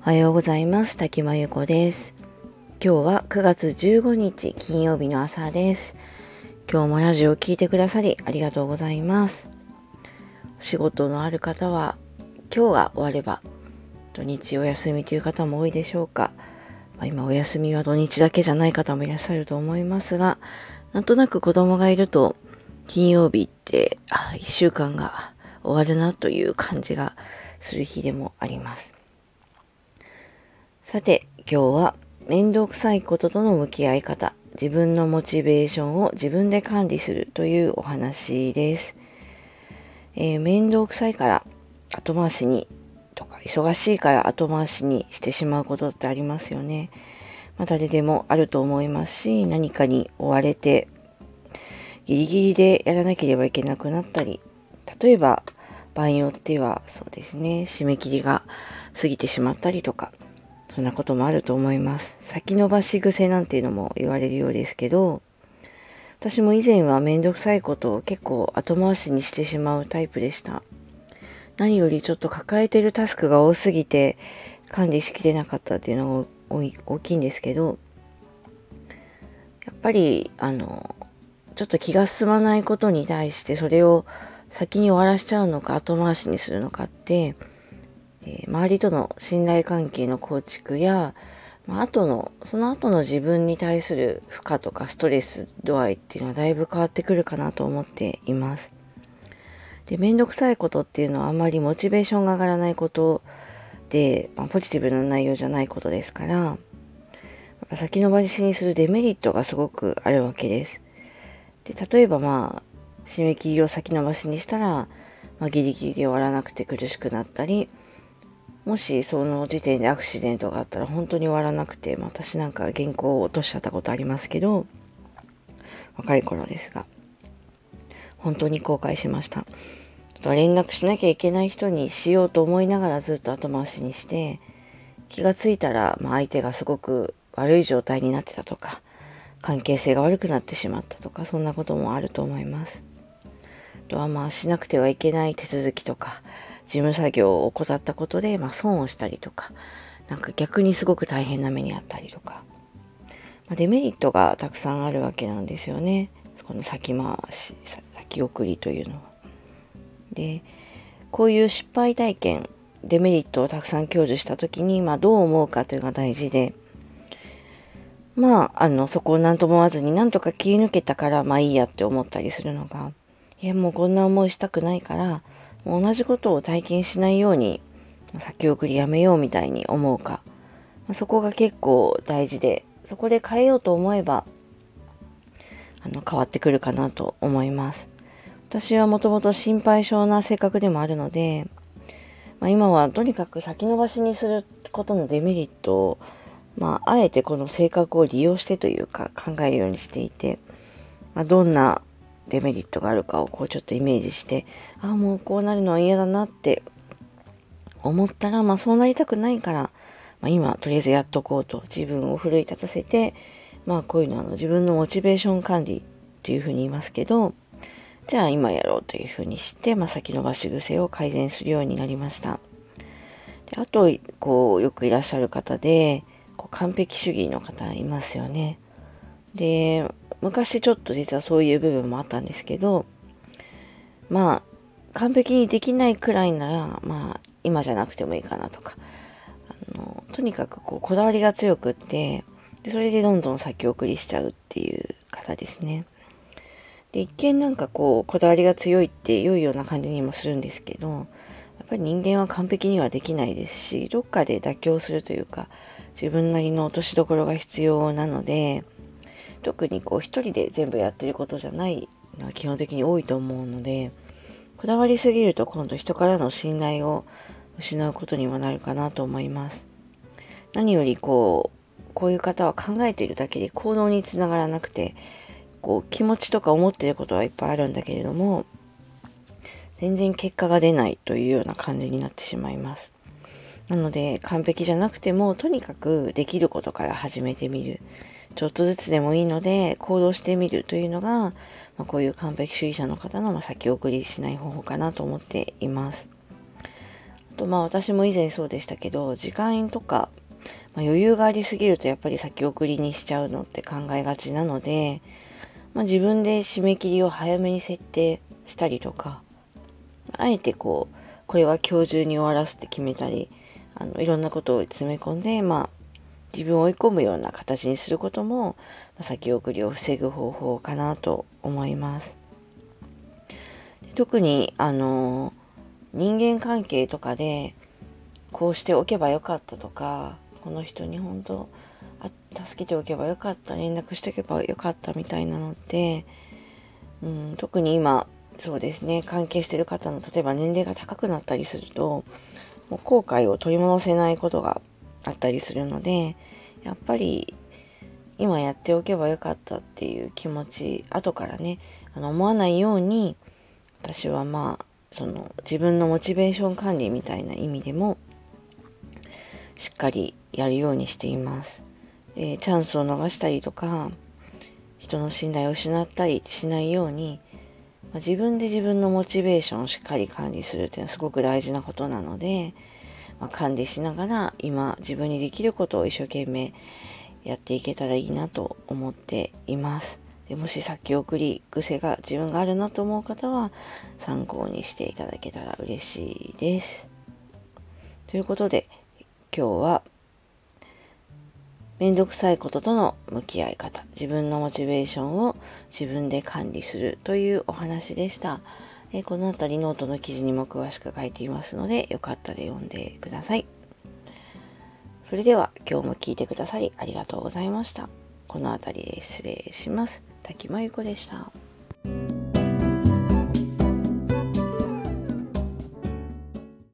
おはようございます。滝真由子です。今日は9月15日金曜日の朝です。今日もラジオを聞いてくださりありがとうございます。仕事のある方は今日が終われば土日お休みという方も多いでしょうか。今お休みは土日だけじゃない方もいらっしゃると思いますが、なんとなく子供がいると金曜日って1週間が終わるなという感じがする日でもあります。さて今日は面倒くさいこととの向き合い方、自分のモチベーションを自分で管理するというお話です。面倒くさいから後回しにとか、忙しいから後回しにしてしまうことってありますよね。誰でもあると思いますし、何かに追われてギリギリでやらなければいけなくなったり、例えば場合によってはそうですね、締め切りが過ぎてしまったりとか、そんなこともあると思います。先延ばし癖なんていうのも言われるようですけど、私も以前はめんどくさいことを結構後回しにしてしまうタイプでした。何よりちょっと抱えてるタスクが多すぎて管理しきれなかったっていうのが大きいんですけど、やっぱりちょっと気が進まないことに対してそれを先に終わらしちゃうのか後回しにするのかって、周りとの信頼関係の構築や、その後の自分に対する負荷とかストレス度合いっていうのはだいぶ変わってくるかなと思っています。で、めんどくさいことっていうのはあんまりモチベーションが上がらないことで、ポジティブな内容じゃないことですから、やっぱ先延ばしにするデメリットがすごくあるわけです。で、例えば締め切りを先延ばしにしたら、ギリギリで終わらなくて苦しくなったり、もしその時点でアクシデントがあったら本当に終わらなくて、私なんか原稿を落としちゃったことありますけど、若い頃ですが本当に後悔しました。連絡しなきゃいけない人にしようと思いながらずっと後回しにして、気がついたら相手がすごく悪い状態になってたとか、関係性が悪くなってしまったとか、そんなこともあると思います。あとはしなくてはいけない手続きとか事務作業を怠ったことで、損をしたりとか、逆にすごく大変な目にあったりとか、デメリットがたくさんあるわけなんですよね。この先回し、先送りというのは。で、こういう失敗体験、デメリットをたくさん享受したときに、どう思うかというのが大事で、そこを何とも思わずに、なんとか切り抜けたから、いいやって思ったりするのが、いや、もうこんな思いしたくないから、同じことを体験しないように先送りやめようみたいに思うか、そこが結構大事で、そこで変えようと思えば変わってくるかなと思います。私はもともと心配性な性格でもあるので、今はとにかく先延ばしにすることのデメリットを、あえてこの性格を利用してというか考えるようにしていて、どんなデメリットがあるかをちょっとイメージして、もうこうなるのは嫌だなって思ったら、そうなりたくないから、今とりあえずやっとこうと自分を奮い立たせて、こういうのは自分のモチベーション管理というふうに言いますけど、じゃあ今やろうというふうにして、先延ばし癖を改善するようになりました。で、あとよくいらっしゃる方で完璧主義の方いますよね。で、昔ちょっと実はそういう部分もあったんですけど、完璧にできないくらいなら、今じゃなくてもいいかなとか、とにかくこだわりが強くって、でそれでどんどん先送りしちゃうっていう方ですね。で、一見こだわりが強いって良いような感じにもするんですけど、やっぱり人間は完璧にはできないですし、どっかで妥協するというか、自分なりの落としどころが必要なので、特に一人で全部やってることじゃないのは基本的に多いと思うので、こだわりすぎると今度人からの信頼を失うことにもなるかなと思います。何よりこういう方は考えているだけで行動につながらなくて、気持ちとか思っていることはいっぱいあるんだけれども、全然結果が出ないというような感じになってしまいます。なので完璧じゃなくても、とにかくできることから始めてみる。ちょっとずつでもいいので行動してみるというのが、こういう完璧主義者の方の先送りしない方法かなと思っています。あと私も以前そうでしたけど、時間とか、余裕がありすぎるとやっぱり先送りにしちゃうのって考えがちなので、自分で締め切りを早めに設定したりとか、あえてこれは今日中に終わらすって決めたり、いろんなことを詰め込んで、自分を追い込むような形にすることも先送りを防ぐ方法かなと思います。特に人間関係とかでこうしておけばよかったとか、この人に本当助けておけばよかった、連絡しておけばよかったみたいなのって、特に今そうですね、関係している方の例えば年齢が高くなったりするともう後悔を取り戻せないことがあったりするので、やっぱり今やっておけばよかったっていう気持ち、後からね思わないように、私は自分のモチベーション管理みたいな意味でもしっかりやるようにしています。チャンスを逃したりとか人の信頼を失ったりしないように、自分で自分のモチベーションをしっかり管理するっていうのはすごく大事なことなので、管理しながら今自分にできることを一生懸命やっていけたらいいなと思っています。で、もし先送り癖が自分があるなと思う方は参考にしていただけたら嬉しいです。ということで今日はめんどくさいこととの向き合い方、自分のモチベーションを自分で管理するというお話でした。このあたりノートの記事にも詳しく書いていますので、よかったら読んでください。それでは今日も聞いてくださりありがとうございました。このあたりで失礼します。滝真由子でした。